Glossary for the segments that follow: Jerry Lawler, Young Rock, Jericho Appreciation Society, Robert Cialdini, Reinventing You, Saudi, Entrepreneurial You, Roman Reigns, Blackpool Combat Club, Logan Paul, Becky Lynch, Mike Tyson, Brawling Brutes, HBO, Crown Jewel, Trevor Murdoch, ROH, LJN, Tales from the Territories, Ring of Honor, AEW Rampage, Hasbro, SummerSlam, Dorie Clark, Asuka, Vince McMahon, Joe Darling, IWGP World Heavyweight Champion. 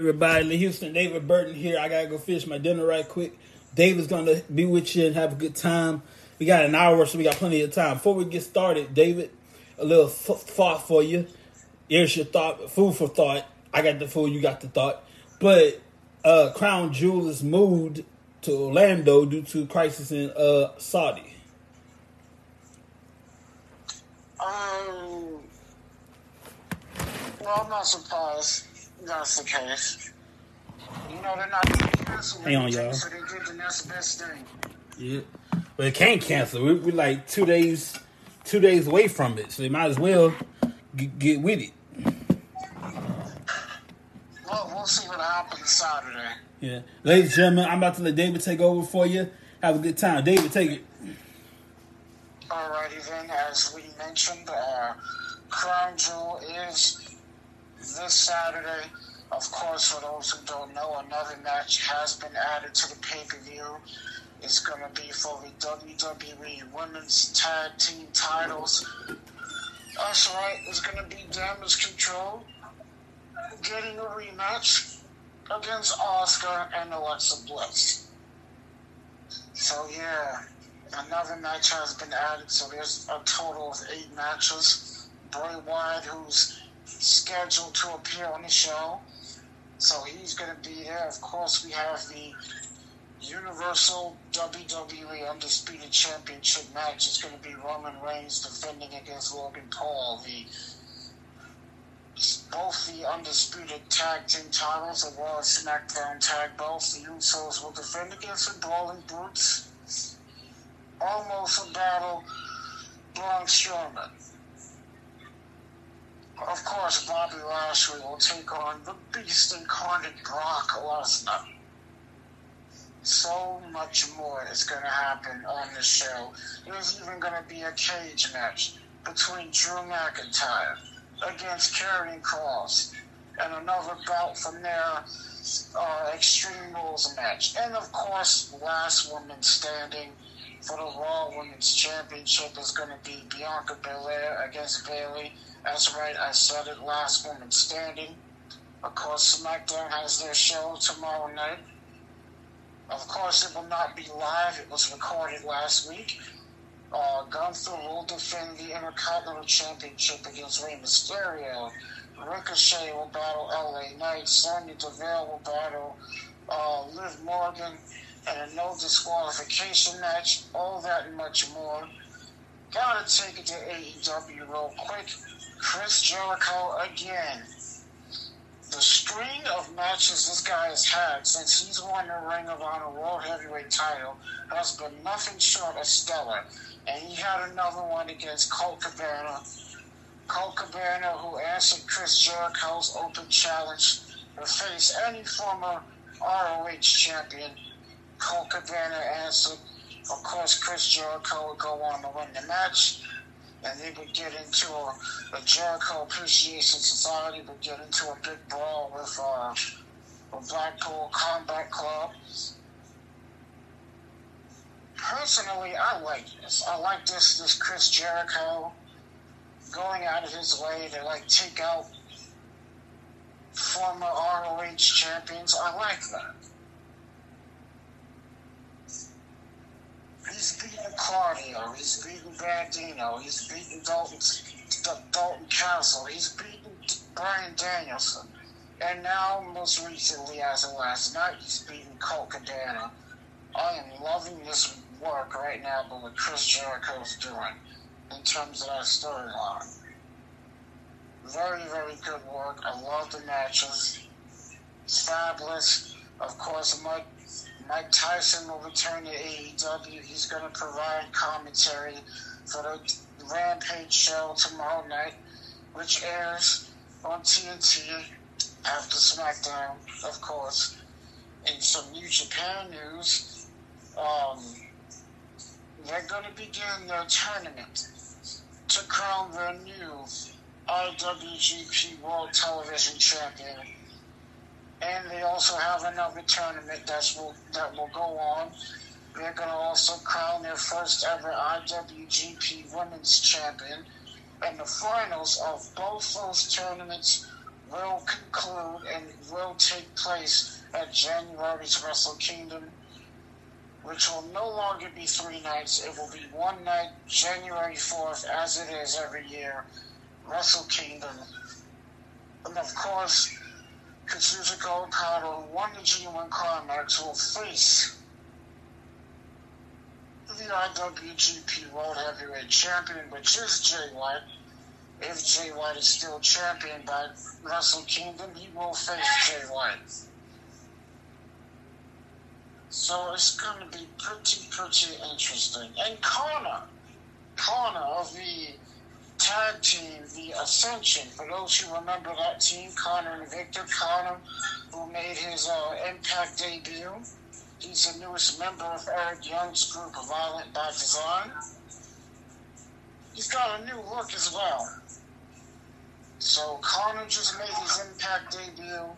Everybody, Lee Houston, David Burton here. I gotta go finish my dinner right quick. David's gonna be with you and have a good time. We got an hour, so we got plenty of time. Before we get started, David, a little thought for you. Here's your thought, food for thought. I got the food, you got the thought. But Crown Jewel is moved to Orlando due to crisis in Saudi. Well, I'm not surprised that's the case. You know, they're not getting canceled. Hang on, y'all. So they did the next best thing. Yeah. But they can't cancel. We're like two days away from it. So they might as well get with it. Well, we'll see what happens Saturday. Yeah. Ladies and gentlemen, I'm about to let David take over for you. Have a good time. David, take it. Alrighty then, as we mentioned, Crown Jewel is this Saturday. Of course, for those who don't know, another match has been added to the pay-per-view. It's going to be for the WWE Women's Tag Team titles. That's right, it's going to be Damage Control getting a rematch against Asuka and Alexa Bliss. So yeah, another match has been added, so there's a total of 8 matches. Bray Wyatt, who's scheduled to appear on the show, so he's going to be there. Of course, we have the Universal WWE Undisputed Championship match. It's going to be Roman Reigns defending against Logan Paul. Both the Undisputed Tag Team titles, the Raw and SmackDown Tag Belts, the Usos will defend against the Brawling Brutes. Almost a battle, Braun Strowman. Of course, Bobby Lashley will take on the beast incarnate Brock Lesnar. So much more is going to happen on this show. There's even going to be a cage match between Drew McIntyre against Karrion Kross, and another bout from their Extreme Rules match. And of course, last woman standing for the Raw Women's Championship is going to be Bianca Belair against Bayley. That's right, I said it, last woman standing. Of course, SmackDown has their show tomorrow night. Of course, it will not be live. It was recorded last week. Gunther will defend the Intercontinental Championship against Rey Mysterio. Ricochet will battle LA Knight. Sonya Deville will battle Liv Morgan and a no disqualification match. All that and much more. Gotta take it to AEW real quick. Chris Jericho again. The string of matches this guy has had since he's won the Ring of Honor World Heavyweight title has been nothing short of stellar. And he had another one against Colt Cabana. Colt Cabana, who answered Chris Jericho's open challenge to face any former ROH champion. Colt Cabana answered. Of course, Chris Jericho would go on to win the match. And they would get into a Jericho Appreciation Society would get into a big brawl with a Blackpool Combat Club. Personally, I like this. I like this Chris Jericho going out of his way to like take out former ROH champions. I like that. He's beaten Claudio, he's beaten Bandino, he's beaten Dalton Castle, he's beaten Bryan Danielson, and now, most recently, as of last night, he's beaten Colt Cabana. I am loving this work right now, but what Chris Jericho's doing in terms of that storyline. Very, very good work. I love the matches. It's fabulous. Of course, Mike Tyson will return to AEW. He's going to provide commentary for the Rampage show tomorrow night, which airs on TNT after SmackDown, of course. And some New Japan news, they're going to begin their tournament to crown their new IWGP World Television Champion. And they also have another tournament that will go on They're going to also crown their first ever IWGP Women's Champion, and the finals of both those tournaments will conclude and will take place at January's Wrestle Kingdom, which will no longer be 3 nights. It will be 1 night, January 4th, as it is every year, Wrestle Kingdom. And of course, Kazuchika Okada, who won the G1 Climax, will face the IWGP World Heavyweight Champion, which is Jay White. If Jay White is still champion by Wrestle Kingdom, he will face Jay White. So it's going to be pretty interesting. And Connor of the tag team, the Ascension, for those who remember that team, Connor and Victor, Connor, who made his Impact debut. He's the newest member of Eric Young's group, Violent by Design. He's got a new look as well. So Connor just made his Impact debut.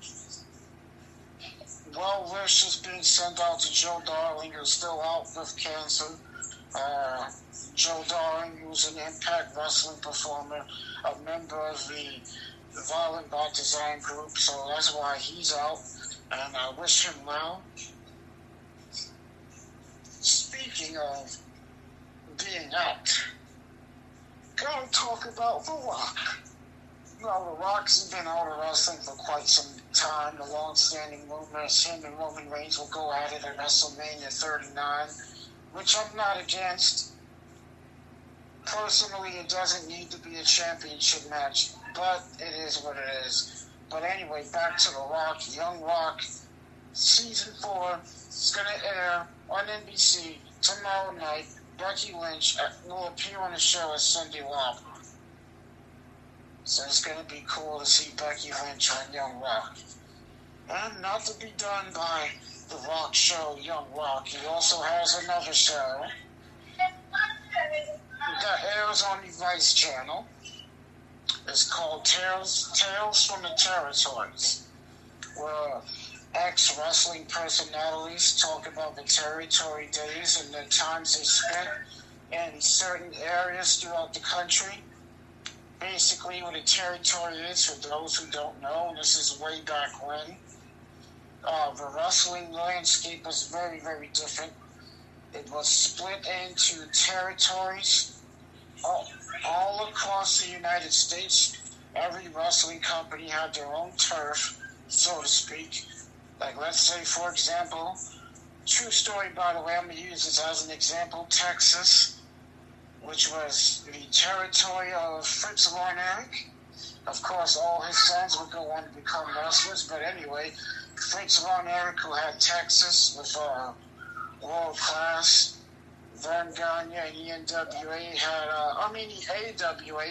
Well wishes being sent out to Joe Darling, who's still out with cancer. Joe Darling, who's an Impact Wrestling performer, a member of the Violent by Design group, so that's why he's out, and I wish him well. Speaking of being out, gotta talk about The Rock. Well, The Rock's been out of wrestling for quite some time. The long-standing rumor is him and Roman Reigns will go at it at WrestleMania 39, which I'm not against. Personally, it doesn't need to be a championship match, but it is what it is. But anyway, back to The Rock, Young Rock, Season 4 is going to air on NBC tomorrow night. Becky Lynch will appear on the show as Cyndi Lauper. So it's going to be cool to see Becky Lynch on Young Rock. And not to be done by The Rock show, Young Rock, he also has another show that airs on the Vice channel. It's called Tales from the Territories, where ex-wrestling personalities talk about the territory days and the times they spent in certain areas throughout the country. Basically what a territory is, for those who don't know, and this is way back when. The wrestling landscape was very different. It was split into territories all across the United States. Every wrestling company had their own turf, so to speak. Like, let's say, for example, true story, by the way, I'm going to use this as an example, Texas, which was the territory of Fritz Von Erich. Of course, all his sons would go on to become wrestlers, but anyway, Fritz Von Erich, who had Texas with World Class, Vern Gagne, and NWA had, AWA,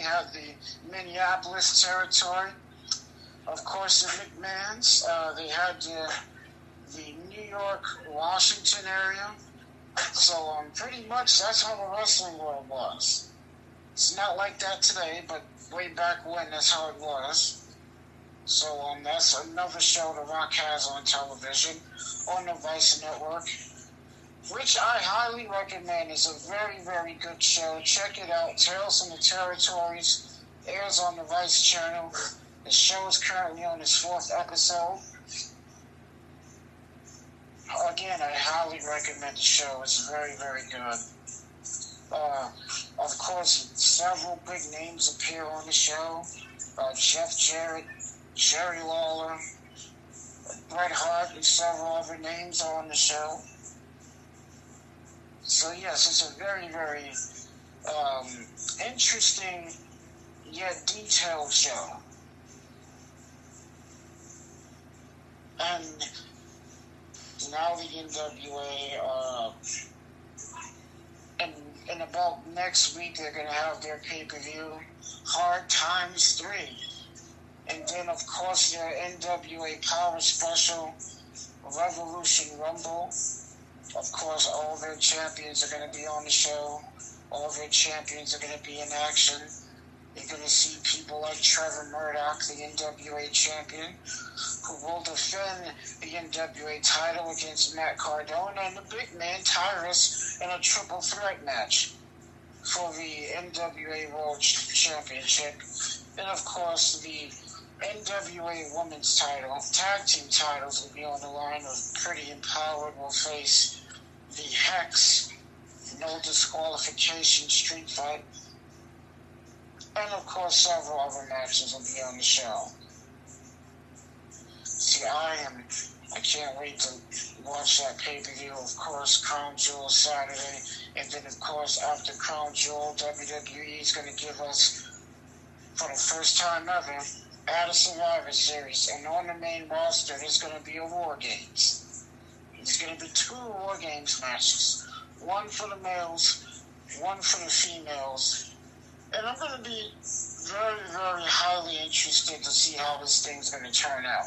had the Minneapolis territory. Of course, the McMahons, they had the New York, Washington area. So pretty much that's how the wrestling world was. It's not like that today, but way back when, that's how it was. So that's another show The Rock has on television, on the Vice Network, which I highly recommend. It's a very good show. Check it out. Tales from the Territories airs on the Vice channel. The show is currently on its 4th episode. Again, I highly recommend the show. It's very good. Of course, several big names appear on the show. Jeff Jarrett, Jerry Lawler, Bret Hart, and several other names are on the show. So yes, it's a very interesting yet detailed show. And now the NWA, and about next week they're going to have their pay-per-view, Hard Times 3. And then, of course, their NWA Power Special, Revolution Rumble. Of course, all their champions are going to be on the show. All their champions are going to be in action. You're going to see people like Trevor Murdoch, the NWA champion, who will defend the NWA title against Matt Cardona and the big man Tyrus in a triple threat match for the NWA World Championship. And, of course, the NWA Women's title, tag team titles will be on the line of Pretty Empowered will face the Hex, no disqualification street fight. And, of course, several other matches will be on the show. See, I can't wait to watch that pay-per-view. Of course, Crown Jewel Saturday. And then, of course, after Crown Jewel, WWE is going to give us, for the first time ever, at a Survivor Series. And on the main roster, there's going to be a War Games. There's going to be two War Games matches. One for the males, one for the females. And I'm going to be very, very highly interested to see how this thing's going to turn out.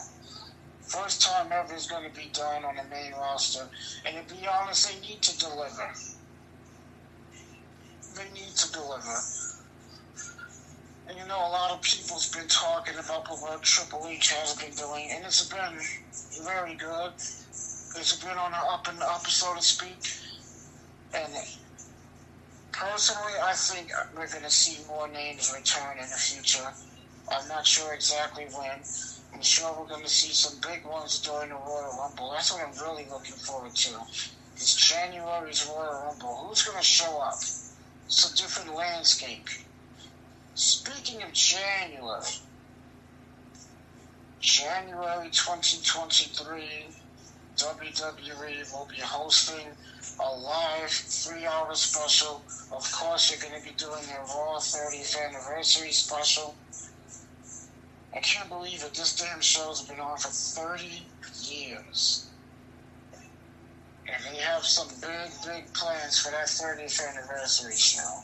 First time ever is going to be done on the main roster. And to be honest, they need to deliver. They need to deliver. And you know, a lot of people's been talking about the work Triple H has been doing. And it's been very good. It's been on the up and up, so to speak. And personally, I think we're going to see more names return in the future. I'm not sure exactly when. I'm sure we're going to see some big ones during the Royal Rumble. That's what I'm really looking forward to. It's January's Royal Rumble. Who's going to show up? It's a different landscape. Speaking of January, January 2023, WWE will be hosting a live 3-hour special. Of course, you're going to be doing their Raw 30th anniversary special. I can't believe that this damn show's been on for 30 years. And they have some big, big plans for that 30th anniversary show.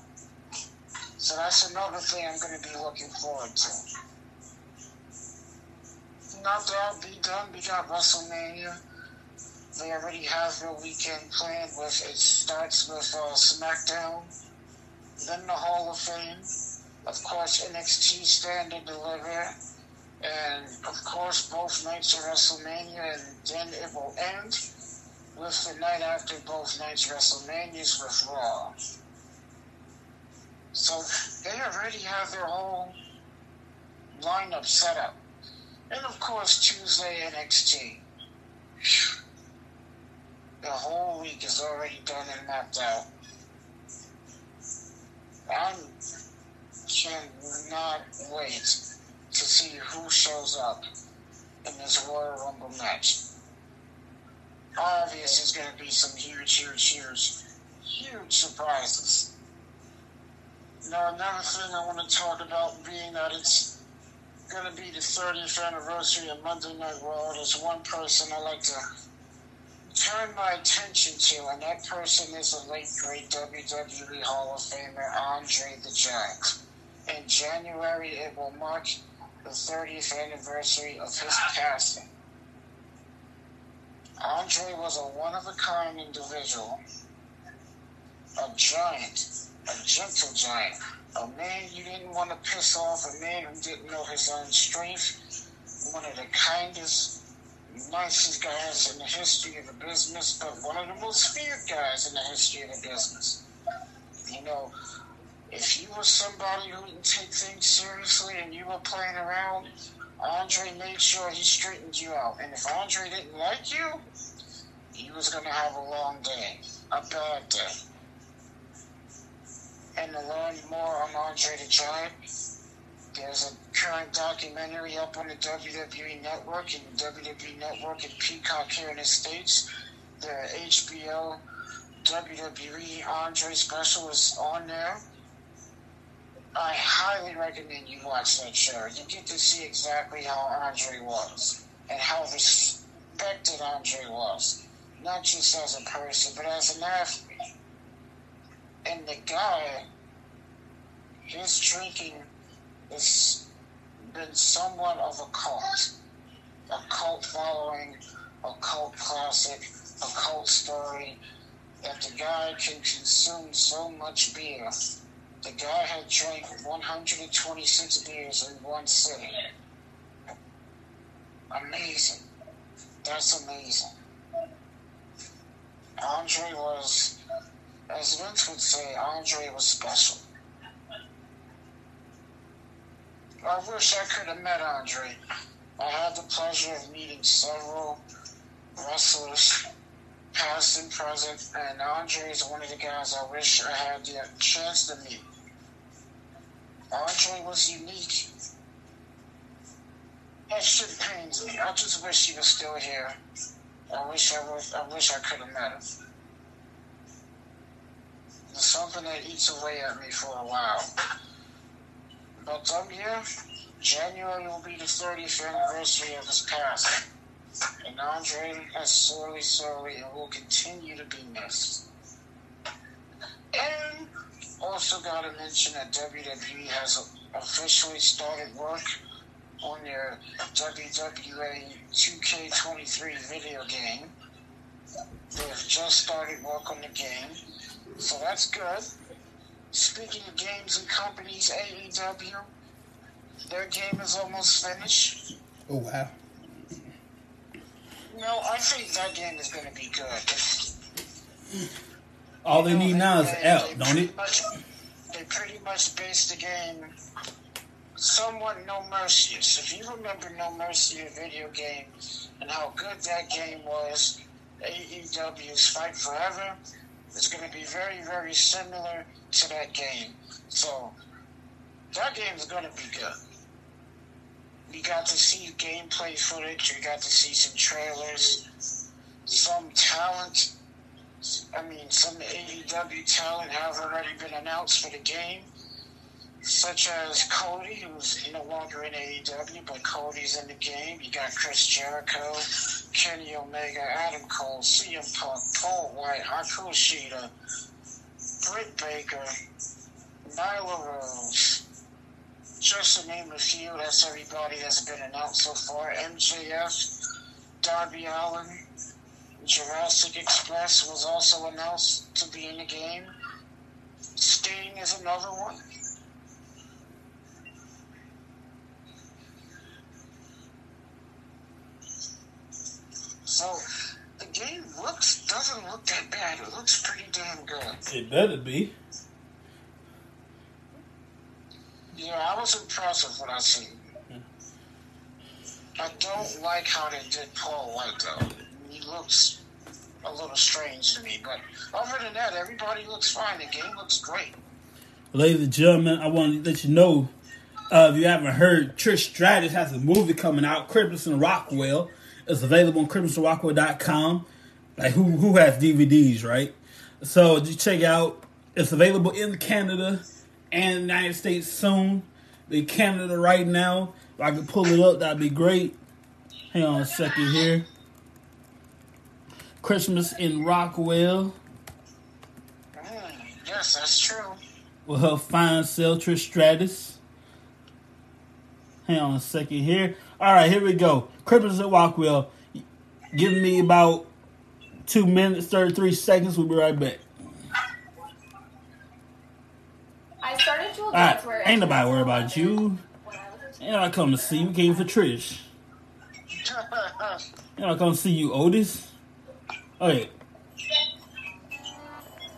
So that's another thing I'm going to be looking forward to. Not that I'll be done, we got WrestleMania. They already have their weekend planned with, it starts with SmackDown, then the Hall of Fame, of course NXT Stand and Deliver, and of course both nights of WrestleMania, and then it will end with the night after both nights WrestleManias with Raw. So they already have their whole lineup set up. And of course Tuesday NXT. The whole week is already done and mapped out. I cannot wait to see who shows up in this Royal Rumble match. Obviously, there's going to be some huge surprises. Now, another thing I want to talk about, being that it's going to be the 30th anniversary of Monday Night Raw, there's one person I like to turn my attention to, and that person is the late great WWE Hall of Famer Andre the Giant. In January, it will mark the 30th anniversary of his passing. Andre was a one-of-a-kind individual, a giant, a gentle giant, a man you didn't want to piss off, a man who didn't know his own strength, one of the kindest, nicest guys in the history of the business, but one of the most feared guys in the history of the business. You know, if you were somebody who didn't take things seriously and you were playing around, Andre made sure he straightened you out. And if Andre didn't like you, he was going to have a long day, a bad day. And to learn more on Andre the Giant, there's a current documentary up on the WWE Network and WWE Network and Peacock here in the States. The HBO WWE Andre special is on there. I highly recommend you watch that show. You get to see exactly how Andre was and how respected Andre was. Not just as a person, but as an athlete. And the guy, his drinking, it's been somewhat of a cult following, a cult classic, a cult story, that the guy can consume so much beer The guy had drank 126 beers in one sitting. Amazing. That's amazing. Andre was, as Vince would say, Andre was special. I wish I could have met Andre. I had the pleasure of meeting several wrestlers, past and present, and Andre is one of the guys I wish I had the chance to meet. Andre was unique. That shit pains me. I just wish he was still here. I wish I could have met him. It's something that eats away at me for a while. But I'm here. January will be the 30th anniversary of his passing. And Andre has sorely and will continue to be missed. And also gotta mention that WWE has officially started work on their WWA 2K23 video game. They've just started work on the game, so that's good. Speaking of games and companies, AEW, their game is almost finished. Oh, wow. No, I think that game is going to be good. All they need now is L, don't it? They pretty much based the game somewhat No Mercious. If you remember No Mercy, a video game, and how good that game was, AEW's Fight Forever is going to be very, very similar to that game. So, that game is going to be good. We got to see gameplay footage, we got to see some trailers, some talent. I mean, some AEW talent have already been announced for the game, such as Cody, who's no longer in AEW, but Cody's in the game. You got Chris Jericho, Kenny Omega, Adam Cole, CM Punk, Paul White, Haku Shida, Britt Baker, Nyla Rose, just to name a few. That's everybody that's been announced so far. MJF, Darby Allin, Jurassic Express was also announced to be in the game. Sting is another one. So the game doesn't look that bad. It looks pretty damn good. It better be. Yeah, I was impressed with what I seen. I don't like how they did Paul White though. He looks a little strange to me, but other than that, everybody looks fine. The game looks great. Ladies and gentlemen, I want to let you know if you haven't heard, Trish Stratus has a movie coming out, Crimson Rockwell. It's available on CrimsonRockwell.com. Like, who has DVDs, right? So, you check out. It's available in Canada and the United States soon. In Canada right now. If I could pull it up, that'd be great. Hang on a second here. Christmas in Rockwell. Yes, that's true. With her fine self, Trish Stratus. Hang on a second here. All right, here we go. Cripples at Rockwell. Give me about 2 minutes, 33 seconds. We'll be right back. I started to right. Ain't nobody worried about you. Ain't nobody come to see you. Came for Trish. Ain't nobody come to see you, Otis. Oh, yeah.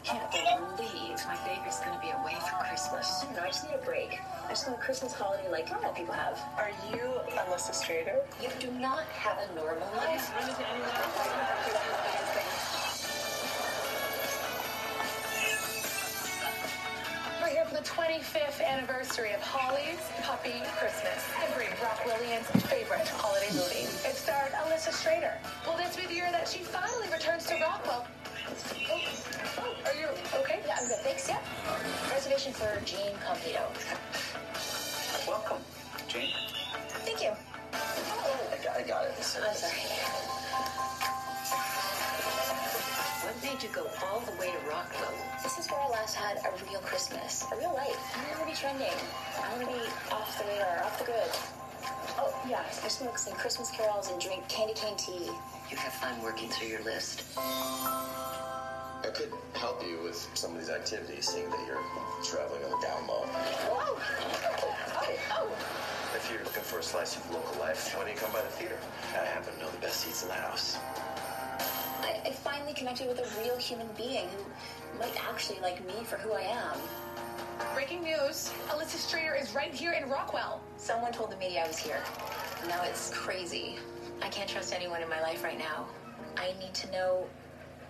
Can't believe my baby's going to be away for Christmas. No, I just need a break. I just want a Christmas holiday like normal people have. Are you a Melissa Strader? You do not have a normal life. We're here for the 25th anniversary of Holly's Puppy Christmas, every Brock Williams' favorite holiday movie. It starred Alyssa Strader. Will this be the year that she finally returns to Rockwell? Oh, are you okay? Yeah, I'm good. Thanks, yeah. Reservation for Jean Compito. Welcome, Jean. Thank you. Oh, I got it. I'm sorry. What made you go all the way to Rockwell? This is where I last had a real Christmas, a real life. I don't want to be trending. I want to be off the radar, off the grid. Oh, yeah, I smoke some Christmas carols and drink candy cane tea. You have fun working through your list. I could help you with some of these activities, seeing that you're traveling on the down low. If you're looking for a slice of local life, why don't you come by the theater? I happen to know the best seats in the house. I finally connected with a real human being who might actually like me for who I am. Breaking news, Alyssa Strayer is right here in Rockwell. Someone told the media I was here. Now it's crazy. I can't trust anyone in my life right now. I need to know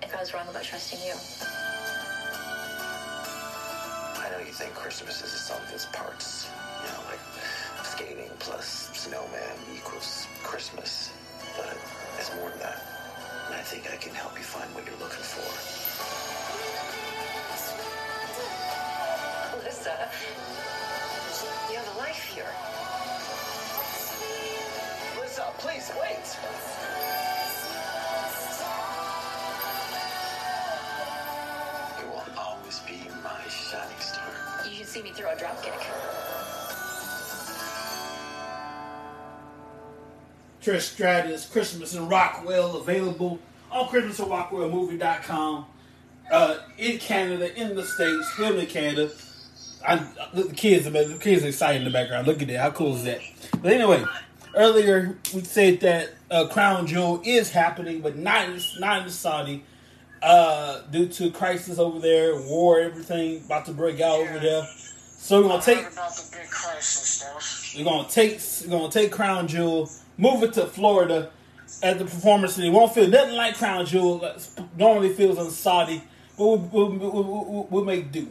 if I was wrong about trusting you. I know you think Christmas is the sum of its parts. You know, like skating plus snowman equals Christmas. But it's more than that. And I think I can help you find what you're looking for. You have a life here. Lisa, please wait. You will always be my shining star. You should see me throw a drop kick. Trish Stratus, Christmas in Rockwell, available on ChristmasInRockwellMovie.com. In Canada, in the States, filmed in Canada. The kids are excited in the background. Look at that. How cool is that? But anyway, earlier we said that Crown Jewel is happening, but not in Saudi due to crisis over there, war, everything about to break out over there. So we're gonna take Crown Jewel, move it to Florida at the performance. It won't feel nothing like Crown Jewel like normally feels in Saudi, but we'll make do.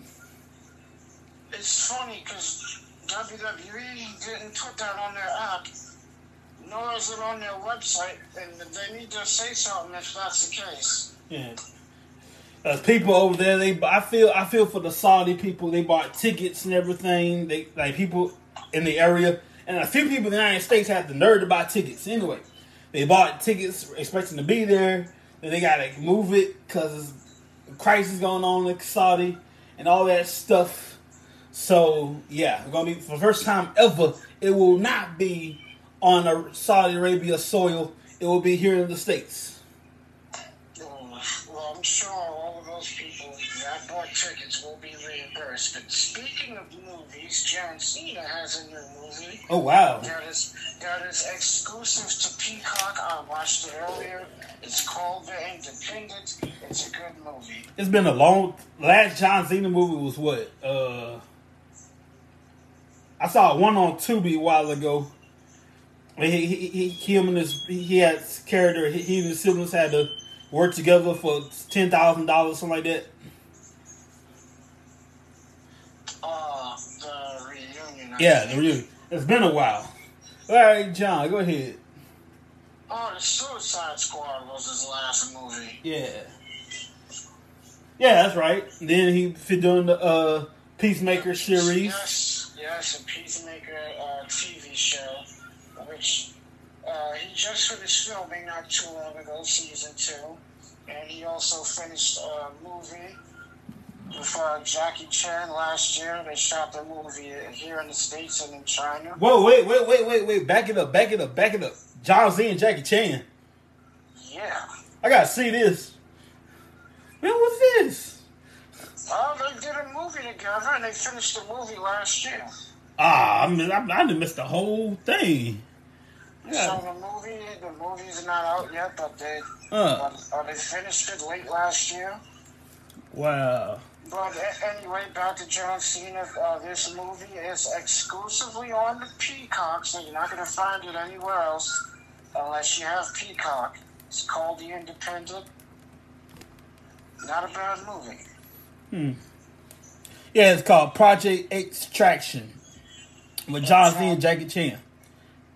It's funny because WWE didn't put that on their app, nor is it on their website, and they need to say something if that's the case. Yeah, people over there, I feel for the Saudi people. They bought tickets and everything. They like people in the area, and a few people in the United States had the nerve to buy tickets. Anyway, they bought tickets expecting to be there, and they gotta move it because crisis going on in Saudi and all that stuff. So, yeah, we're going to be, for the first time ever, it will not be on a Saudi Arabia soil. It will be here in the States. Well, I'm sure all of those people that bought tickets will be reimbursed. But speaking of movies, John Cena has a new movie. Oh, wow. That is exclusive to Peacock. I watched it earlier. It's called The Independent. It's a good movie. It's been a long... Last John Cena movie was what? I saw one on Tubi a while ago. He and his siblings had to work together for $10,000, something like that. The reunion. The reunion. It's been a while. All right, John, go ahead. The Suicide Squad was his last movie. Yeah, that's right. Then he's doing the Peacemaker series. Yes, a Peacemaker TV show, which he just finished filming not too long ago, season 2, and he also finished a movie with Jackie Chan last year. They shot the movie here in the States and in China. Whoa, wait! Back it up! John Z and Jackie Chan. Yeah. I gotta see this. Man, what's this? Oh, they did a movie together and they finished the movie last year. I missed the whole thing. Yeah. So the movie's not out yet, but they finished it late last year. Wow. But anyway, back to John Cena. This movie is exclusively on the Peacock, so you're not going to find it anywhere else unless you have Peacock. It's called The Independent. Not a bad movie. Yeah, it's called Project Extraction with John Cena and Jackie Chan.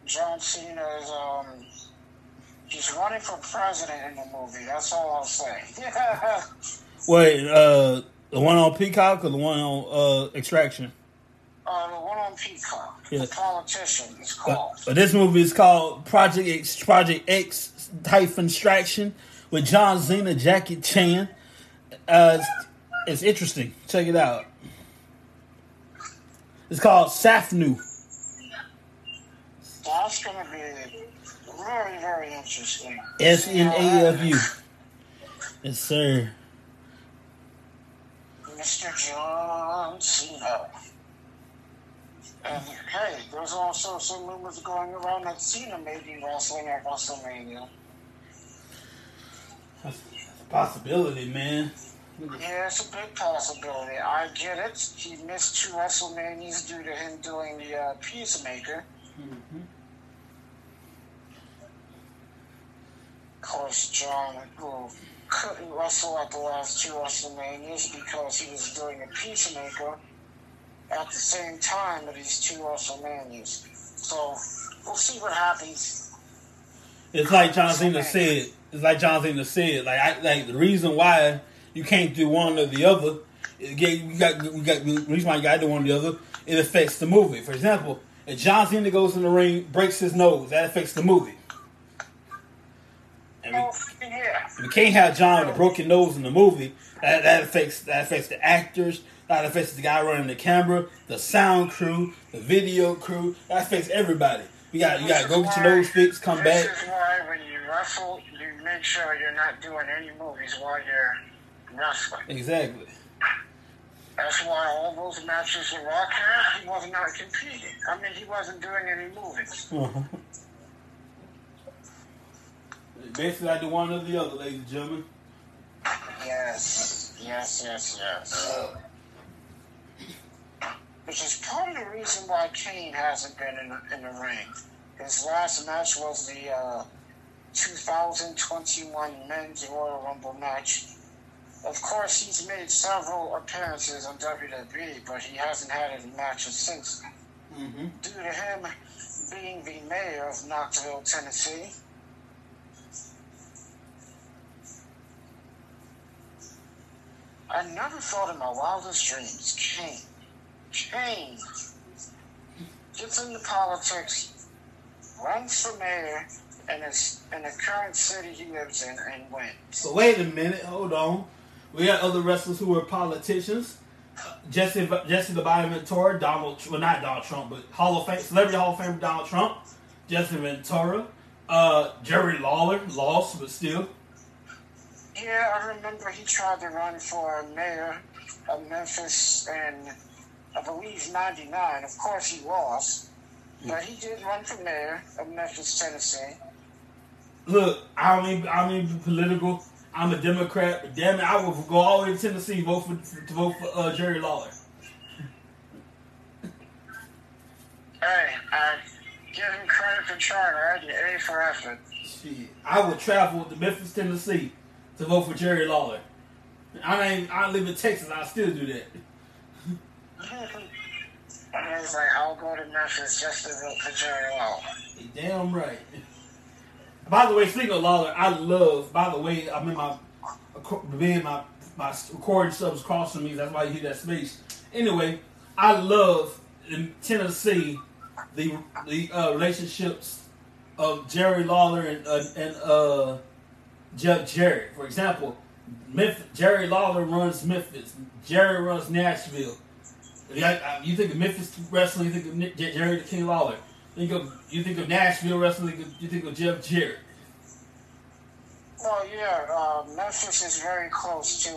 John Cena is he's running for president in the movie. That's all I'll say. Wait, the one on Peacock or the one on Extraction? The one on Peacock. Yeah. The politician is called. But this movie is called Project X-Extraction with John Cena, Jackie Chan. It's interesting. Check it out. It's called Safnu. That's going to be very, very interesting. SNAFU. Yes, sir. Mr. John Cena. And hey, there's also some rumors going around that Cena may be wrestling at WrestleMania. That's a possibility, man. Yeah, it's a big possibility. I get it. He missed 2 WrestleManias due to him doing the Peacemaker. Mm-hmm. Of course, John couldn't wrestle at the last 2 WrestleManias because he was doing a Peacemaker at the same time of these 2 WrestleManias. So, we'll see what happens. It's like John Cena said. Like the reason why you can't do one or the other. The reason why you gotta do one or the other. It affects the movie. For example, if John Cena goes in the ring, breaks his nose, that affects the movie. And we can't have John with a broken nose in the movie. That affects the actors. That affects the guy running the camera, the sound crew, the video crew. That affects everybody. You got go get your nose fixed, come back. This is why when you wrestle, you make sure you're not doing any movies while you're wrestling. Exactly. That's why all those matches The Rock had, he was not competing. I mean, he wasn't doing any movies. Uh-huh. Basically, I do one or the other, ladies and gentlemen. Yes. Which is part of the reason why Kane hasn't been in the ring. His last match was the 2021 Men's Royal Rumble match. Of course, he's made several appearances on WWE, but he hasn't had any matches since. Mm-hmm. Due to him being the mayor of Knoxville, Tennessee. I never thought in my wildest dreams Kane gets into politics, runs for mayor in the current city he lives in, and wins. So wait a minute, hold on. We got other wrestlers who were politicians. Jesse the Body Ventura, not Donald Trump, but Hall of Fame, Celebrity Hall of Fame, Donald Trump, Jesse Ventura, Jerry Lawler, lost but still. Yeah, I remember he tried to run for mayor of Memphis and. I believe 99. Of course, he lost, but he did run for mayor of Memphis, Tennessee. Look, I don't even be political. I'm a Democrat, but damn it, I will go all the way to Tennessee to vote for Jerry Lawler. Hey, I give him credit for trying. I did A for effort. Shit, I will travel to Memphis, Tennessee, to vote for Jerry Lawler. I live in Texas. I still do that. And I was like, I'll go to Memphis just to vote for Jerry Lawler. You're damn right. By the way, speaking of Lawler, my recording stuff is across from me. That's why you hear that space. Anyway, I love in Tennessee the relationships of Jerry Lawler and Jeff Jarrett. For example, Memphis, Jerry Lawler runs Memphis. Jerry runs Nashville. You think of Memphis wrestling, you think of Jerry the King Lawler. You think of Nashville wrestling, you think of Jeff Jarrett. Well, yeah, Memphis is very close to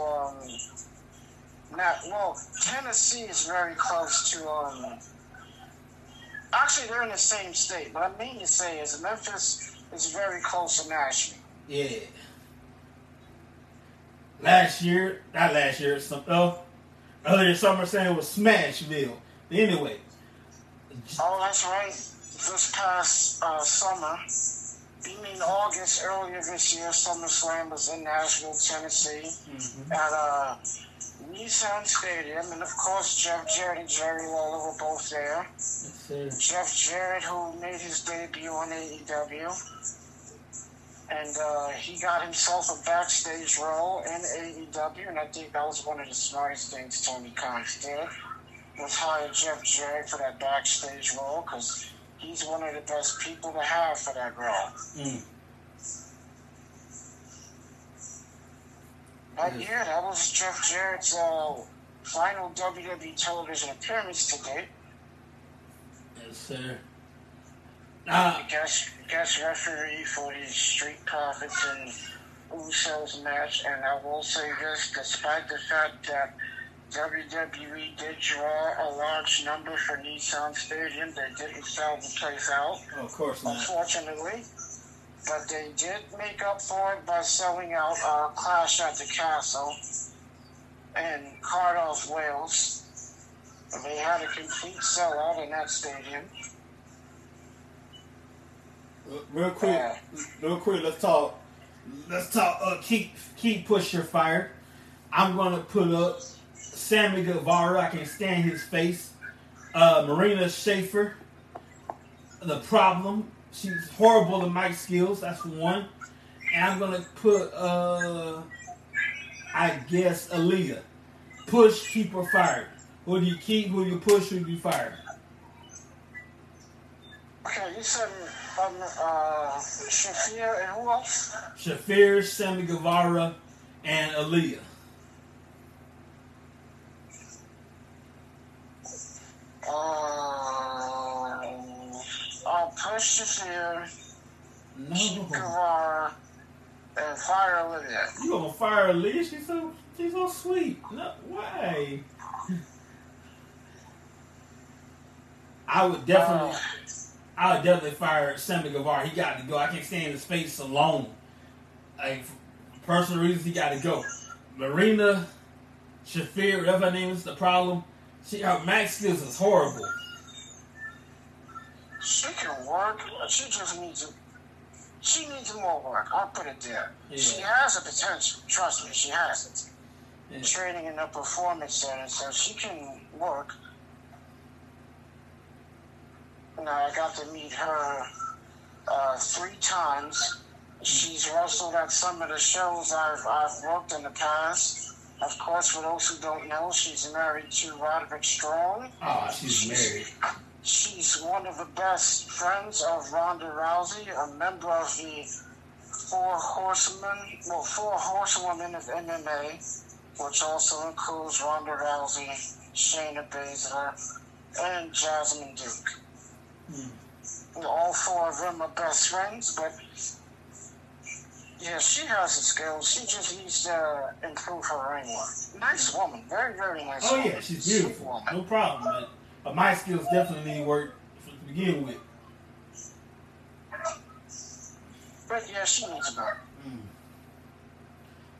Tennessee is very close to actually they're in the same state. What I mean to say is Memphis is very close to Nashville. Yeah. Earlier this summer saying it was Smashville. But anyway. Oh, that's right. This past summer, you mean August, earlier this year, SummerSlam was in Nashville, Tennessee, mm-hmm. at Nissan Stadium. And, of course, Jeff Jarrett and Jerry Lawler were both there. Yes, sir. Jeff Jarrett, who made his debut on AEW. And he got himself a backstage role in AEW, and I think that was one of the smartest things Tony Khan did, was hire Jeff Jarrett for that backstage role, because he's one of the best people to have for that role. Mm. But yeah, that was Jeff Jarrett's final WWE television appearance to date. Yes, sir. Guest referee for the Street Profits and Usos match, and I will say this, despite the fact that WWE did draw a large number for Nissan Stadium. They didn't sell the place out. Oh, of course not. Unfortunately. But they did make up for it by selling out Clash at the Castle in Cardiff, Wales. They had a complete sellout in that stadium. Real quick, let's talk. Keith Pusher fired. I'm gonna put up Sammy Guevara. I can stand his face. Marina Schaefer. The Problem. She's horrible at mic skills. That's one. And I'm gonna put Aaliyah. Push, keep, or fired. Who do you keep? Who do you push? Who do you fire? Okay, you said Shafir and who else? Shafir, Sammy Guevara, and Aaliyah. I'll push Shafir, Guevara, and fire Aaliyah. You gonna fire Aaliyah? She's so sweet. No way. I would definitely fire Sammy Guevara. He got to go. I can't stand his face alone. Like, for personal reasons, he got to go. Marina Shafir, whatever her name is, the problem. Her max skills is horrible. She can work. She just needs. She needs more work. I'll put it there. Yeah. She has a potential. Trust me, she has it. Yeah. Training in the performance center, so she can work. I got to meet her 3 times. She's wrestled at some of the shows I've worked in the past. Of course, for those who don't know, she's married to Roderick Strong. Oh, she's married. She's one of the best friends of Ronda Rousey, a member of the 4 Horsewomen of MMA, which also includes Ronda Rousey, Shayna Baszler, and Jasmine Duke. Hmm. All 4 of them are best friends, but yeah, she has the skills. She just needs to improve her ring work. Nice woman, very, very nice woman. Oh yeah, she's beautiful. No problem, man. But my skills definitely need work to begin with. But yeah, she needs a work.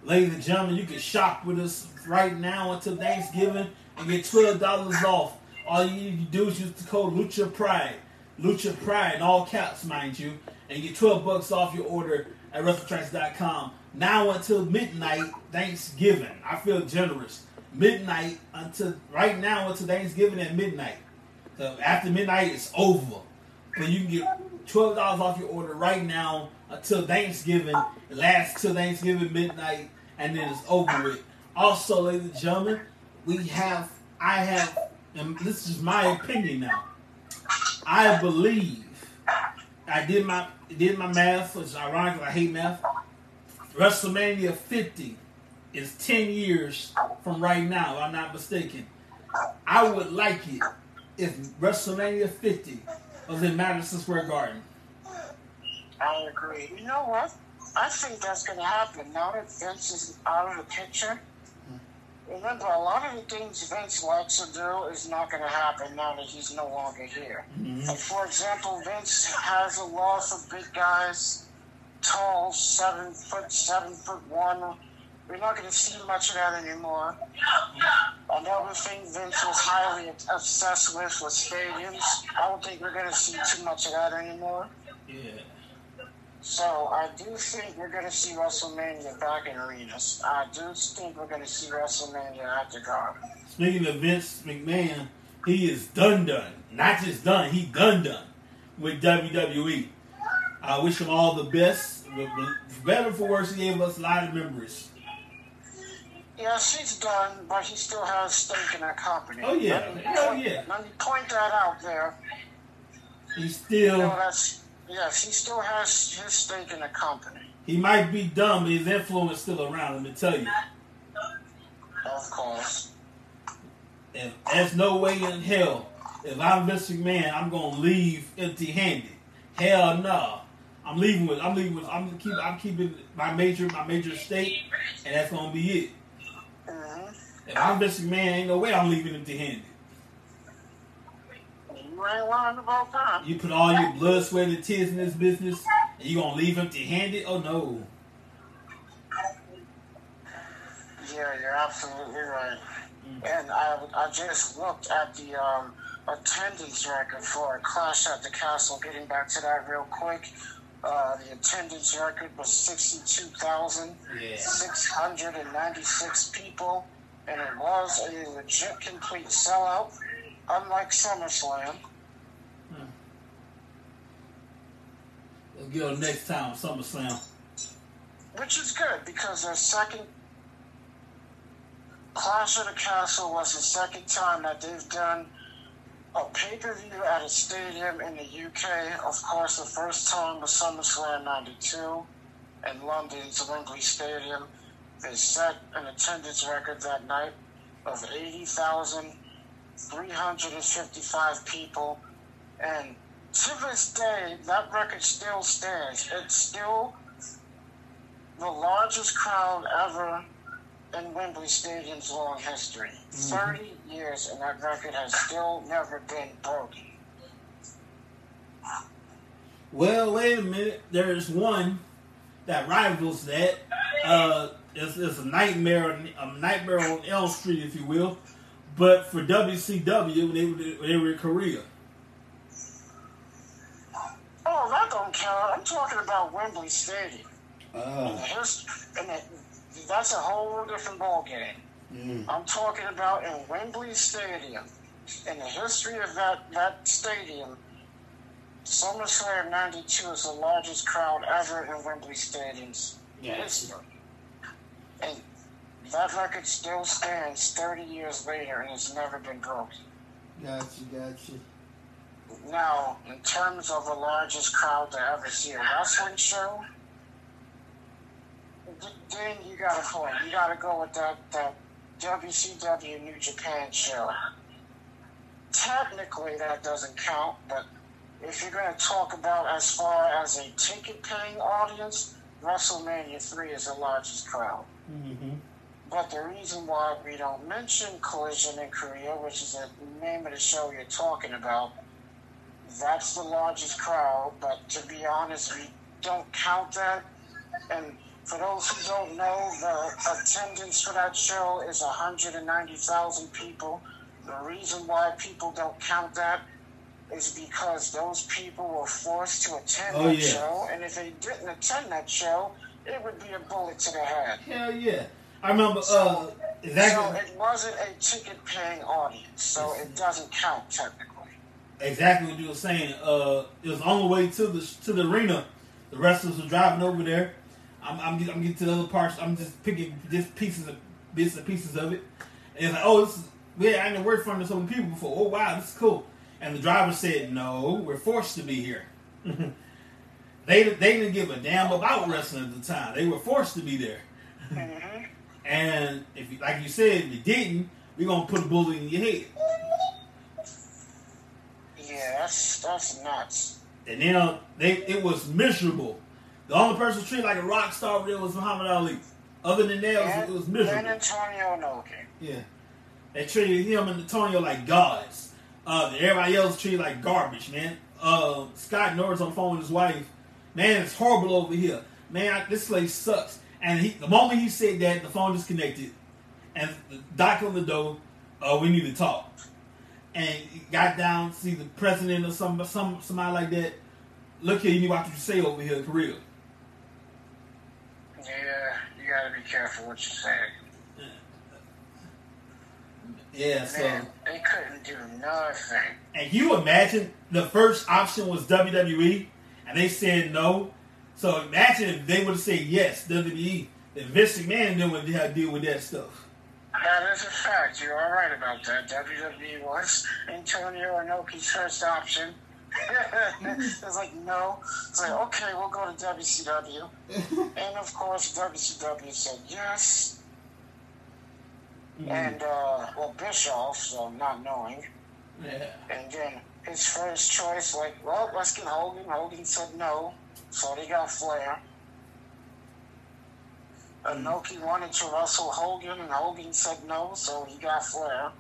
Ladies and gentlemen, you can shop with us right now until Thanksgiving and get $12 off. All you need to do is use the code Lucha Pride in all caps, mind you, and you get $12 off your order at WrestleTracks.com. Now until midnight, Thanksgiving. I feel generous. Midnight until right now until Thanksgiving at midnight. So after midnight, it's over. But you can get $12 off your order right now until Thanksgiving. It lasts till Thanksgiving midnight, and then it's over with. Also, ladies and gentlemen, I have. And this is my opinion now. I believe I did my math, which is ironic because I hate math. WrestleMania 50 is 10 years from right now, if I'm not mistaken. I would like it if WrestleMania 50 was in Madison Square Garden. I agree. You know what? I think that's going to happen now that Vince is out of the picture. Remember, a lot of the things Vince likes to do is not going to happen now that he's no longer here. Mm-hmm. Like, for example, Vince has a law for big guys, tall, 7 foot, 7'1". We're not going to see much of that anymore. Another thing Vince was highly obsessed with was stadiums. I don't think we're going to see too much of that anymore. Yeah. So, I do think we're going to see WrestleMania back in arenas. I do think we're going to see WrestleMania at the Garden. Speaking of Vince McMahon, he is done. Not just done, he done with WWE. I wish him all the best. For better or for worse, he gave us a lot of memories. Yes, he's done, but he still has stake in that company. Oh, yeah. Let me point that out there. He's still... Yes, he still has his stake in the company. He might be dumb, but his influence is still around, let me tell you. Of course. And there's no way in hell, if I'm Vince McMahon, I'm gonna leave empty-handed. Hell no. I'm keeping my major stake, and that's gonna be it. Mm-hmm. And I'm just, man, ain't no way I'm leaving empty handed. You ain't lying the whole time. You put all your blood, sweat, and tears in this business, and you gonna leave empty handed? Oh no. Yeah, you're absolutely right. Mm-hmm. And I just looked at the attendance record for a Clash at the Castle. Getting back to that real quick, the attendance record was 62,696 people, and it was a legit complete sellout, unlike SummerSlam. Hmm. We'll go next time, SummerSlam. Which is good, because their second Clash of the Castle was the second time that they've done a pay-per-view at a stadium in the UK. Of course, the first time was SummerSlam 92 in London's Wembley Stadium. They set an attendance record that night of 80,355 people. And to this day, that record still stands. It's still the largest crowd ever in Wembley Stadium's long history. Mm-hmm. 30 years, and that record has still never been broken. Well, wait a minute. There's one that rivals that. It's a nightmare on Elm Street, if you will. But for WCW, they were in Korea. Oh, that don't count. I'm talking about Wembley Stadium. That's a whole different ballgame. Mm. I'm talking about in Wembley Stadium. In the history of that stadium, SummerSlam 92 is the largest crowd ever in Wembley Stadium's history. And that record still stands 30 years later, and it's never been broken. Gotcha. Now, in terms of the largest crowd to ever see a wrestling show, then you got a point. You got to go with that WCW New Japan show. Technically, that doesn't count, but if you're going to talk about as far as a ticket-paying audience, WrestleMania 3 is the largest crowd. Mm-hmm. But the reason why we don't mention Collision in Korea, which is the name of the show you're talking about, that's the largest crowd, but to be honest, we don't count that. And for those who don't know, the attendance for that show is 190,000 people. The reason why people don't count that is because those people were forced to attend that show, and if they didn't attend that show, it would be a bullet to the head. Hell yeah. I remember, exactly. So it wasn't a ticket-paying audience, so it doesn't count technically. Exactly what you were saying. It was on the way to the arena. The wrestlers were driving over there. I'm getting to the other parts. I'm just picking just bits and pieces of it. And it's like, I didn't work from so many people before. Oh wow, this is cool. And the driver said, no, we're forced to be here. They didn't give a damn about wrestling at the time. They were forced to be there. Mm-hmm. And if, like you said, if you didn't, we're gonna put a bullet in your head. Yeah, that's nuts. And then it was miserable. The only person treated like a rock star real was Muhammad Ali. Other than that, it was miserable. And Antonio Noki. Yeah. They treated him and Antonio like gods. Everybody else treated like garbage, man. Scott Norris on the phone with his wife. Man, it's horrible over here. Man, this place sucks. And the moment he said that, the phone disconnected. And the doc on the door, we need to talk. And he got down, see the president or somebody like that. Look here, you knew what you say over here in Korea. Yeah, you gotta be careful what you say. Yeah, man, so they couldn't do nothing. And you imagine the first option was WWE, and they said no. So imagine if they would have said yes, WWE. Then Vince McMahon didn't know how to deal with that stuff. That is a fact. You're all right about that. WWE was Antonio Inoki's first option. It's like, no. It's like, okay, we'll go to WCW. And of course, WCW said yes. Mm-hmm. And, Bischoff, so not knowing. Yeah. And then his first choice, let's get Hogan. Hogan said no. So they got Flair. Anoki wanted to wrestle Hogan, and Hogan said no, so he got Flair.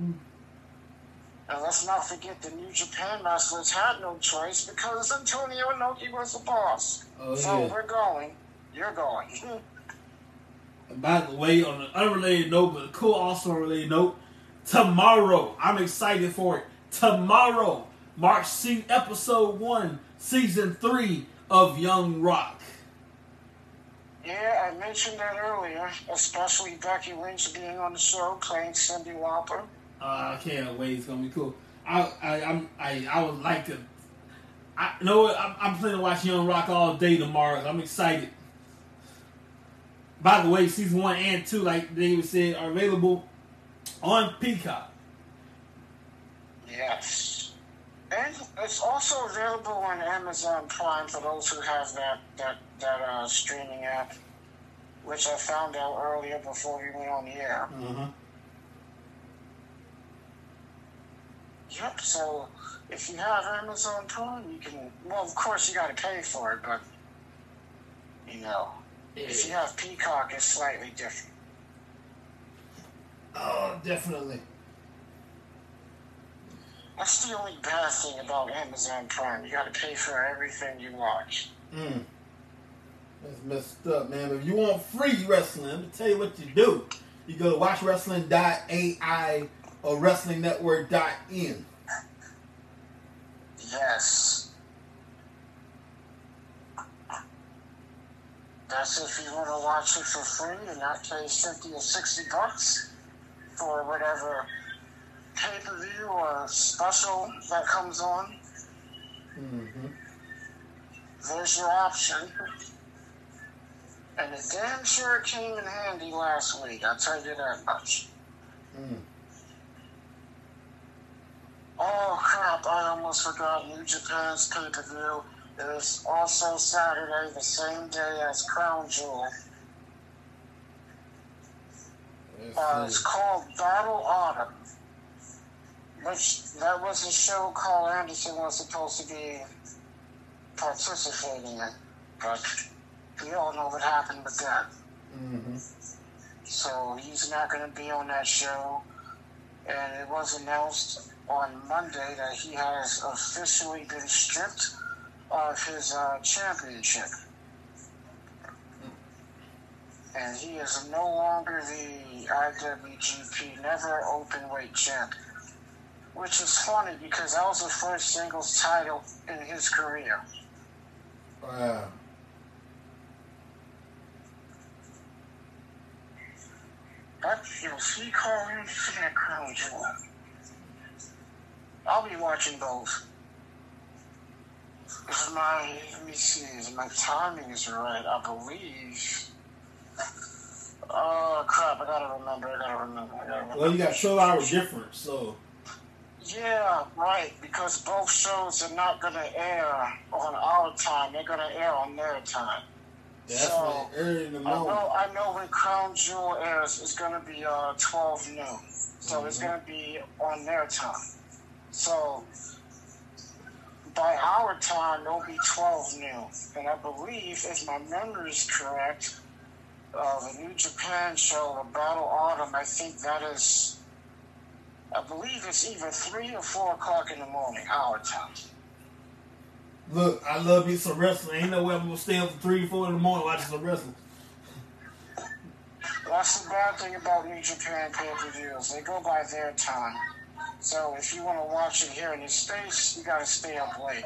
Mm. And let's not forget the New Japan wrestlers had no choice because Antonio Inoki was the boss. Oh, so yeah. We're going. You're going. And by the way, on an unrelated note, but a cool also related note, tomorrow, I'm excited for it. Tomorrow marks episode 1, season 3 of Young Rock. Yeah, I mentioned that earlier, especially Becky Lynch being on the show playing Cyndi Lauper. I can't wait. It's gonna be cool. I would like to. You know what? I'm planning to watch Young Rock all day tomorrow. I'm excited. By the way, season 1 and 2, like David said, are available on Peacock. Yes, and it's also available on Amazon Prime for those who have that streaming app, which I found out earlier before we went on the air. Mm-hmm. Yep, so if you have Amazon Prime, you can, well, of course you gotta pay for it, but, you know, if you have Peacock, it's slightly different. Oh, definitely. That's the only bad thing about Amazon Prime. You gotta pay for everything you watch. Mm. That's messed up, man. But if you want free wrestling, let me tell you what you do. You go to watchwrestling.ai or WrestlingNetwork.in. Yes. That's if you want to watch it for free and not pay $50 or $60 for whatever pay-per-view or special that comes on. Mm-hmm. There's your option. And it damn sure came in handy last week, I'll tell you that much. Mm. Oh crap, I almost forgot New Japan's pay-per-view is also Saturday, the same day as Crown Jewel. It's called Battle Autumn, which that was a show Carl Anderson was supposed to be participating in, but we all know what happened with that. Mm-hmm. So he's not going to be on that show, and it was announced on Monday that he has officially been stripped of his championship. And he is no longer the IWGP Never Openweight Champion. Which is funny because that was the first singles title in his career. Wow. But you'll see Carl Anderson at Crown Jewel. I'll be watching both. Let me see, if my timing is right, I believe. Oh, crap, I gotta remember. Well, you got 12-hour difference, so. Yeah, right, because both shows are not gonna air on our time, they're gonna air on their time. That's so, early in the morning. I know when Crown Jewel airs, it's gonna be 12 noon. So mm-hmm. It's gonna be on their time. So, by our time, it'll be 12 noon. And I believe, if my memory is correct, the New Japan show, the Battle Autumn, I believe it's either 3 or 4 o'clock in the morning, our time. Look, I love me some wrestling. Ain't no way I'm going to stay up for 3 or 4 in the morning watching some wrestling. That's the bad thing about New Japan pay-per-views. They go by their time. So if you want to watch it here in the States, you got to stay up late.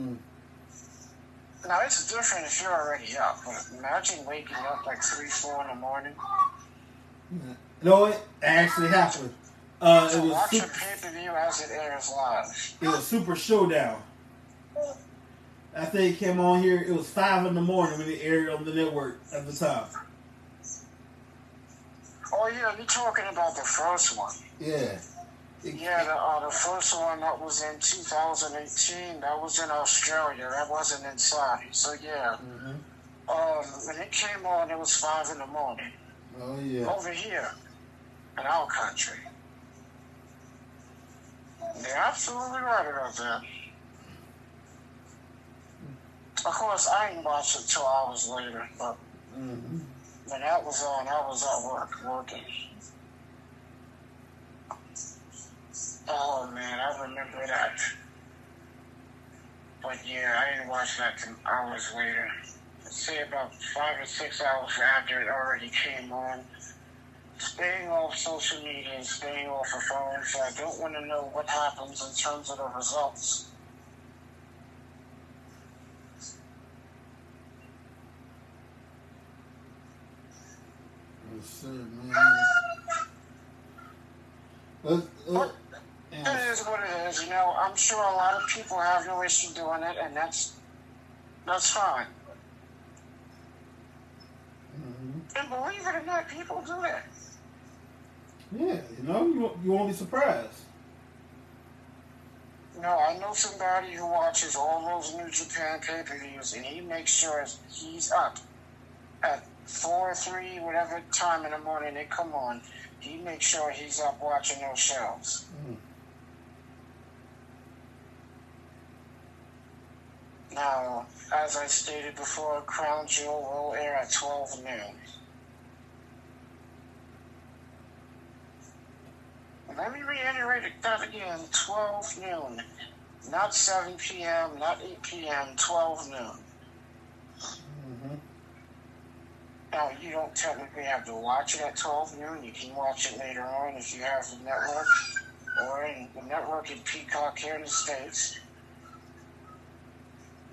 Mm. Now, it's different if you're already up, but imagine waking up like 3, 4 in the morning. You know what? It actually happened. So it was watch a pay-per-view as it airs live. It was Super Showdown. After it came on here, it was 5 in the morning when it aired on the network at the time. Oh, yeah, you're talking about the first one. Yeah. Yeah, the first one that was in 2018, that was in Australia, that wasn't in Saudi, so yeah. Mm-hmm. When it came on, it was 5 in the morning. Oh, yeah. Over here, in our country. They're absolutely right about that. Of course, I ain't watched it 2 hours later, but mm-hmm. When that was on, I was at work, working. Oh, man, I remember that. But, yeah, I didn't watch that until hours later. I'd say about 5 or 6 hours after it already came on. Staying off social media and staying off the phone, so I don't want to know what happens in terms of the results. Let's see, man. It is what it is, you know. I'm sure a lot of people have no issue doing it, and that's fine. Mm-hmm. And believe it or not, people do that. Yeah, you know, you won't be surprised. No, I know somebody who watches all those New Japan pay-per-views, and he makes sure he's up at 4 or 3, whatever time in the morning they come on. He makes sure he's up watching those shows. Mm. Now, as I stated before, Crown Jewel will air at 12 noon. Let me reiterate that again, 12 noon. Not 7 p.m., not 8 p.m., 12 noon. Mm-hmm. Now, you don't technically have to watch it at 12 noon. You can watch it later on if you have the network, or in the network in Peacock here in the States.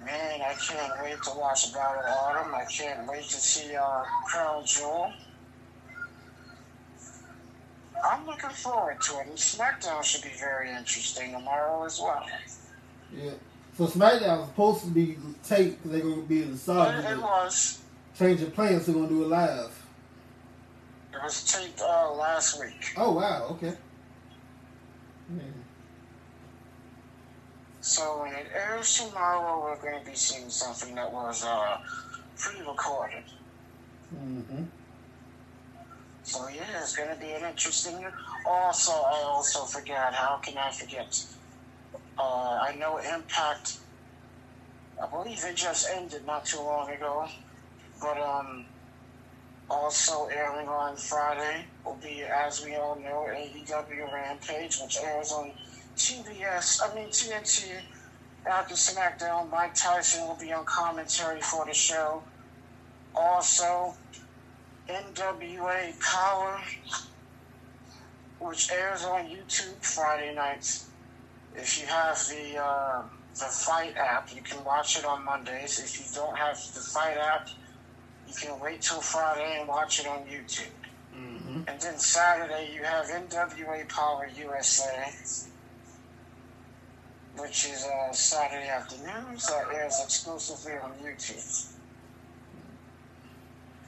Man, I can't wait to watch Battle of Autumn. I can't wait to see Crown Jewel. I'm looking forward to it, and SmackDown should be very interesting tomorrow as well. Yeah. So SmackDown was supposed to be taped because they're going to be in the side. It was. Change of plans, they're going to do it live. It was taped last week. Oh, wow. Okay. Yeah. So when it airs tomorrow, we're going to be seeing something that was pre-recorded. Mm-hmm. So yeah, it's going to be an interesting. Also, I also forgot. How can I forget? I know Impact. I believe it just ended not too long ago, but also airing on Friday will be, as we all know, AEW Rampage, which airs on TNT, after SmackDown. Mike Tyson will be on commentary for the show. Also, NWA Power, which airs on YouTube Friday nights. If you have the Fight app, you can watch it on Mondays. If you don't have the Fight app, you can wait till Friday and watch it on YouTube. Mm-hmm. And then Saturday, you have NWA Power USA, which is Saturday afternoons that airs exclusively on YouTube.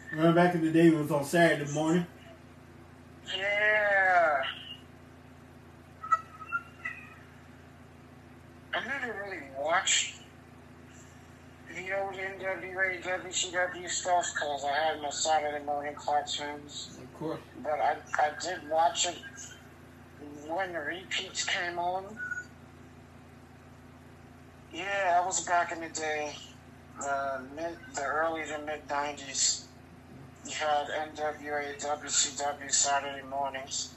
Remember back in the day, it was on Saturday morning? Yeah. I never really watched the old NWA, WCW stuff because I had my Saturday morning cartoons. Of course. But I did watch it when the repeats came on. Yeah, that was back in the day, the early to mid-90s. You had NWA, WCW Saturday mornings,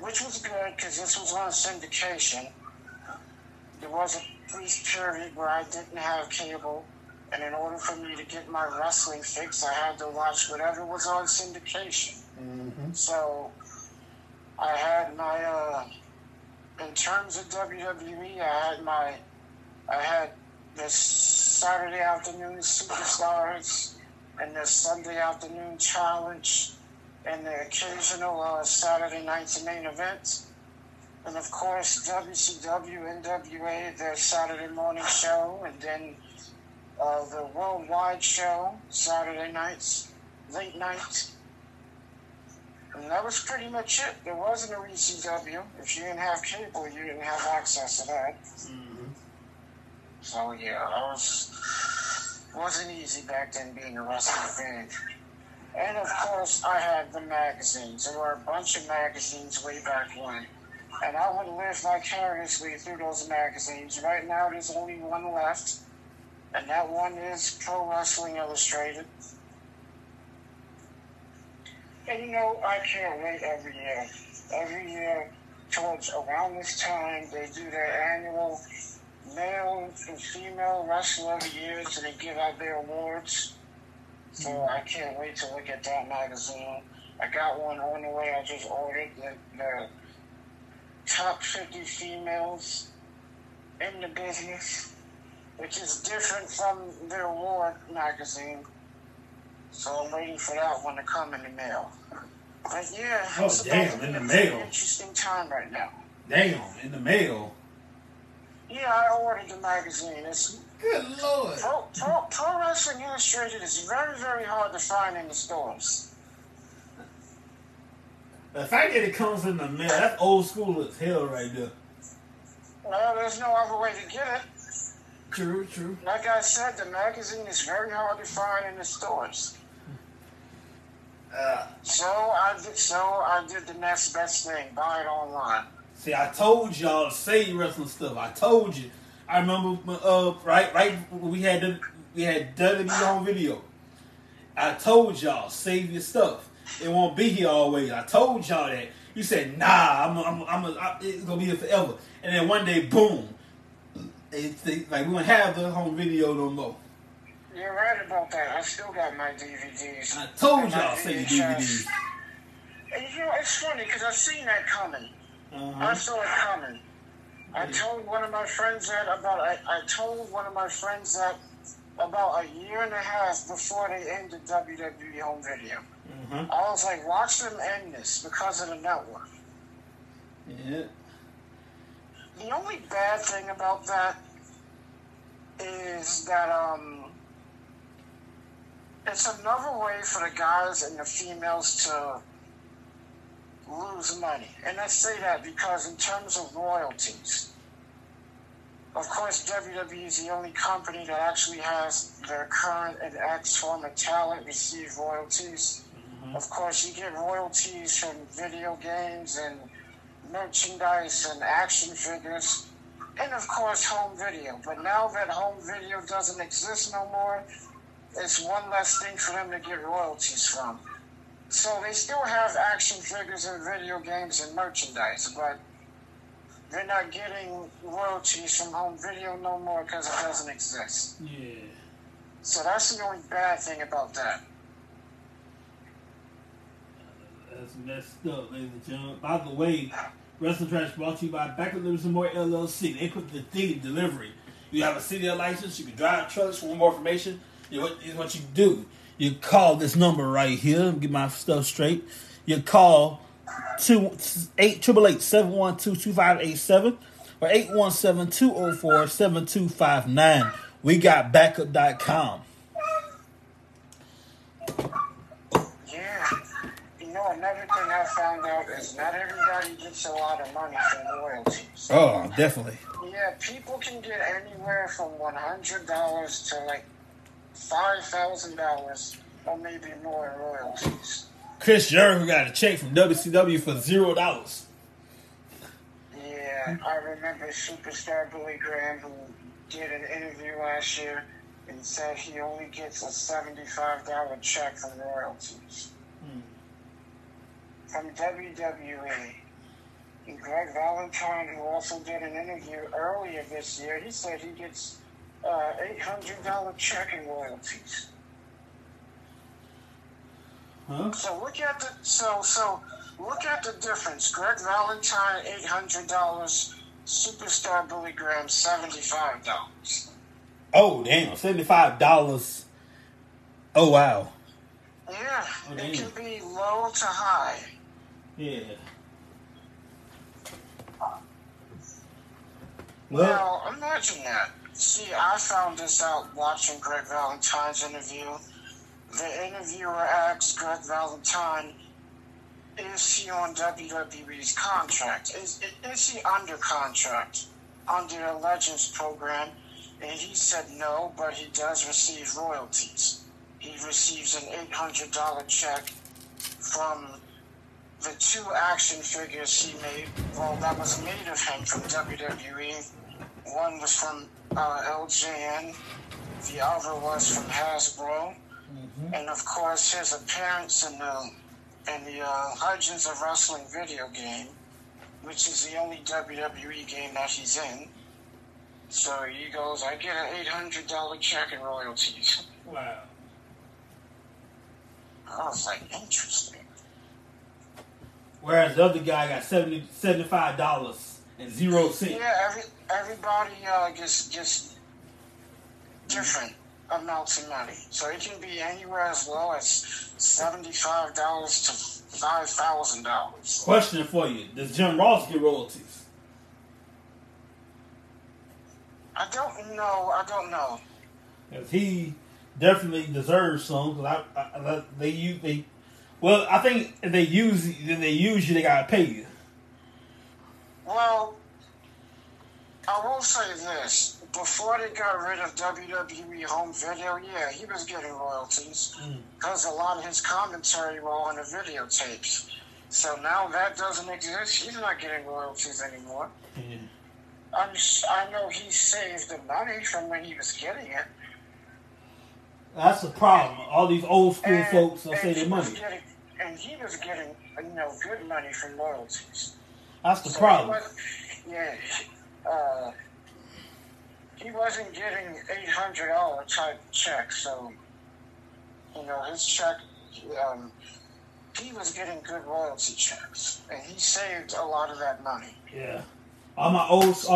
which was good because this was on syndication. There was a brief period where I didn't have cable, and in order for me to get my wrestling fix, I had to watch whatever was on syndication. Mm-hmm. So I had my, in terms of WWE, I had this Saturday afternoon Superstars and this Sunday afternoon Challenge and the occasional Saturday night's main event. And of course, WCW, NWA, their Saturday morning show, and then the worldwide show, Saturday nights, late night. And that was pretty much it. There wasn't a ECW. If you didn't have cable, you didn't have access to that. Mm. So yeah, wasn't easy back then being a wrestling fan. And of course, I had the magazines. There were a bunch of magazines way back when, and I would live vicariously through those magazines. Right now, there's only one left, and that one is Pro Wrestling Illustrated. And you know, I can't wait every year. Every year, towards around this time, they do their annual male and female wrestler of the year, so they give out their awards. So I can't wait to look at that magazine. I got one on the way. I just ordered the top 50 females in the business, which is different from the award magazine. So I'm waiting for that one to come in the mail. But yeah, oh damn, in the mail. Interesting time right now. Damn, in the mail. Yeah, I ordered the magazine. It's good lord. Pro Wrestling Illustrated is very, very hard to find in the stores. The fact that it comes in the mail, that's old school as hell right there. Well, there's no other way to get it. True, true. Like I said, the magazine is very hard to find in the stores. So I did the next best thing, buy it online. See, I told y'all to say wrestling stuff. I told you. I remember we had WWE on video. I told y'all save your stuff. It won't be here always. I told y'all that. You said nah, it's gonna be here forever. And then one day, boom. Like we won't have the home video no more. You're right about that. I still got my DVDs. I told y'all say DVDs. And you know, it's funny because I've seen that coming. Uh-huh. I saw it coming. I told one of my friends that about a year and a half before they ended WWE home video. Uh-huh. I was like, watch them end this because of the network. Yeah. The only bad thing about that is that it's another way for the guys and the females to lose money. And I say that because in terms of royalties, of course, WWE is the only company that actually has their current and ex-former talent receive royalties. Mm-hmm. Of course, you get royalties from video games and merchandise and action figures, and of course home video. But now that home video doesn't exist no more, it's one less thing for them to get royalties from. So they still have action figures and video games and merchandise, but they're not getting royalties from home video no more because it doesn't exist. Yeah. So that's the only bad thing about that. That's messed up, ladies and gentlemen. By the way, Wrestling Trash brought to you by Back Up Liberty More LLC. They put the thing in delivery. You have a CDL license. You can drive trucks. For more information, is what you do. You call this number right here. Let me get my stuff straight. You call 888-712-2587 or 817-204-7259. We got backup.com. Another thing I found out is not everybody gets a lot of money from royalties. Oh, definitely. Yeah, people can get anywhere from $100 to like $5,000 or maybe more in royalties. Chris Jericho got a check from WCW for $0. Yeah, I remember Superstar Billy Graham, who did an interview last year and said he only gets a $75 check from royalties. From WWE. And Greg Valentine, who also did an interview earlier this year, he said he gets $800 check in royalties. Huh? So look at the difference. Greg Valentine $800, Superstar Billy Graham $75. Oh damn, $75. Oh wow. Yeah, oh, it can be low to high. Yeah. Well, now, imagine that. See, I found this out watching Greg Valentine's interview. The interviewer asked Greg Valentine, is he on WWE's contract? Is he under contract under the Legends program? And he said no, but he does receive royalties. He receives an $800 check from the two action figures he made. Well, that was made of him from WWE. One was from LJN. The other was from Hasbro. Mm-hmm. And, of course, his appearance in the and the Legends of Wrestling video game, which is the only WWE game that he's in. So he goes, I get an $800 check in royalties. Wow. I was like, interesting. Whereas the other guy got $75.00. Yeah, everybody gets different amounts of money. So it can be anywhere as low as $75 to $5,000. Question for you. Does Jim Ross get royalties? I don't know. Because he definitely deserves some. Because I think if they use you, then they got to pay you. Well, I will say this. Before they got rid of WWE Home Video, yeah, he was getting royalties because a lot of his commentary were on the videotapes. So now that doesn't exist. He's not getting royalties anymore. Mm. I know he saved the money from when he was getting it. That's the problem. All these old school folks are saving money. And he was getting, good money from royalties. That's the problem. He wasn't getting $800 type checks, so, his check, he was getting good royalty checks, and he saved a lot of that money. Yeah. All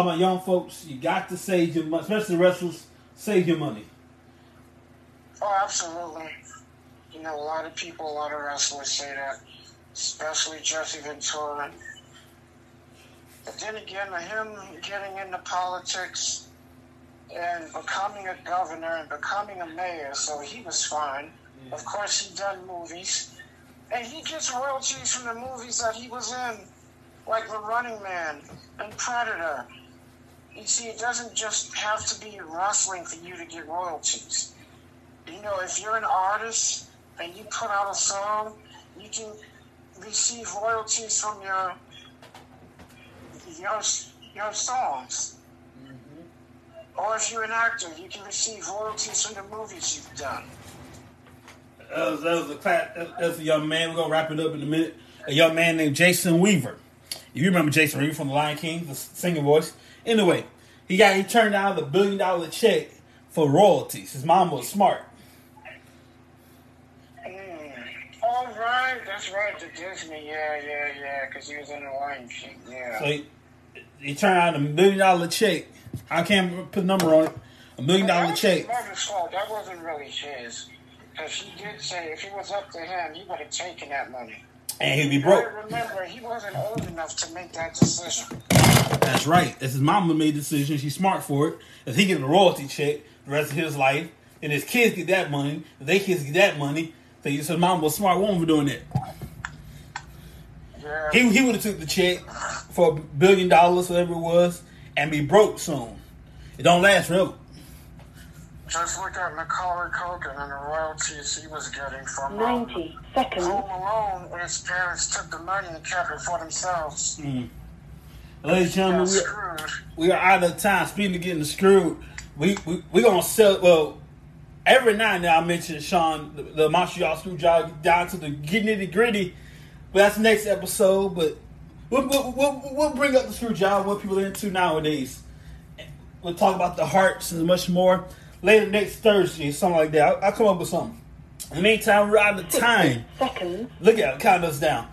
my young folks, you got to save your money, especially wrestlers, save your money. Oh, absolutely. A lot of people, a lot of wrestlers say that, especially Jesse Ventura. But then again, him getting into politics and becoming a governor and becoming a mayor, so he was fine. Yeah. Of course, he done movies. And he gets royalties from the movies that he was in, like The Running Man and Predator. You see, it doesn't just have to be wrestling for you to get royalties. If you're an artist and you put out a song, you can receive royalties from your songs. Or if you're an actor, you can receive royalties from the movies you've done. That was a young man. We're going to wrap it up in a minute. A young man named Jason Weaver. You remember Jason Weaver from The Lion King, the singing voice. Anyway, he turned down the $1 billion check for royalties. His mom was smart. All right, that's right, the Disney. Yeah, because he was in The Lion King, yeah. So he turned down $1 billion check. I can't put a number on it. $1 million check. That was his fault. That wasn't really his. Because he did say if it was up to him, he would have taken that money. And he'd be broke. Remember, he wasn't old enough to make that decision. That's right. That's his mama made the decision. She's smart for it. If he gets a royalty check the rest of his life, and his kids get that money, if they kids get that money, so his mama was a smart woman for doing that. Yeah. He would have took the check for $1 billion, whatever it was, and be broke soon. It don't last forever. Just look at Macaulay Culkin and the royalties he was getting from 90 seconds. Home Alone, when his parents took the money and kept it for themselves. Mm. Ladies and gentlemen, we are out of time. Speaking of getting screwed, we gonna sell. Well, every now and then I mention Sean the Montreal Screwjob down to the nitty gritty. But that's the next episode. But we'll bring up the Screwjob, what people are into nowadays. We'll talk about the hearts and much more. Later next Thursday, something like that. I'll come up with something. In the meantime, we're out of time. Seconds. Look at it, count us down.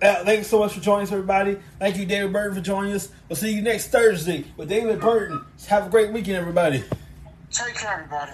Thank you so much for joining us, everybody. Thank you, David Burton, for joining us. We'll see you next Thursday with David Burton. Have a great weekend, everybody. Take care, everybody.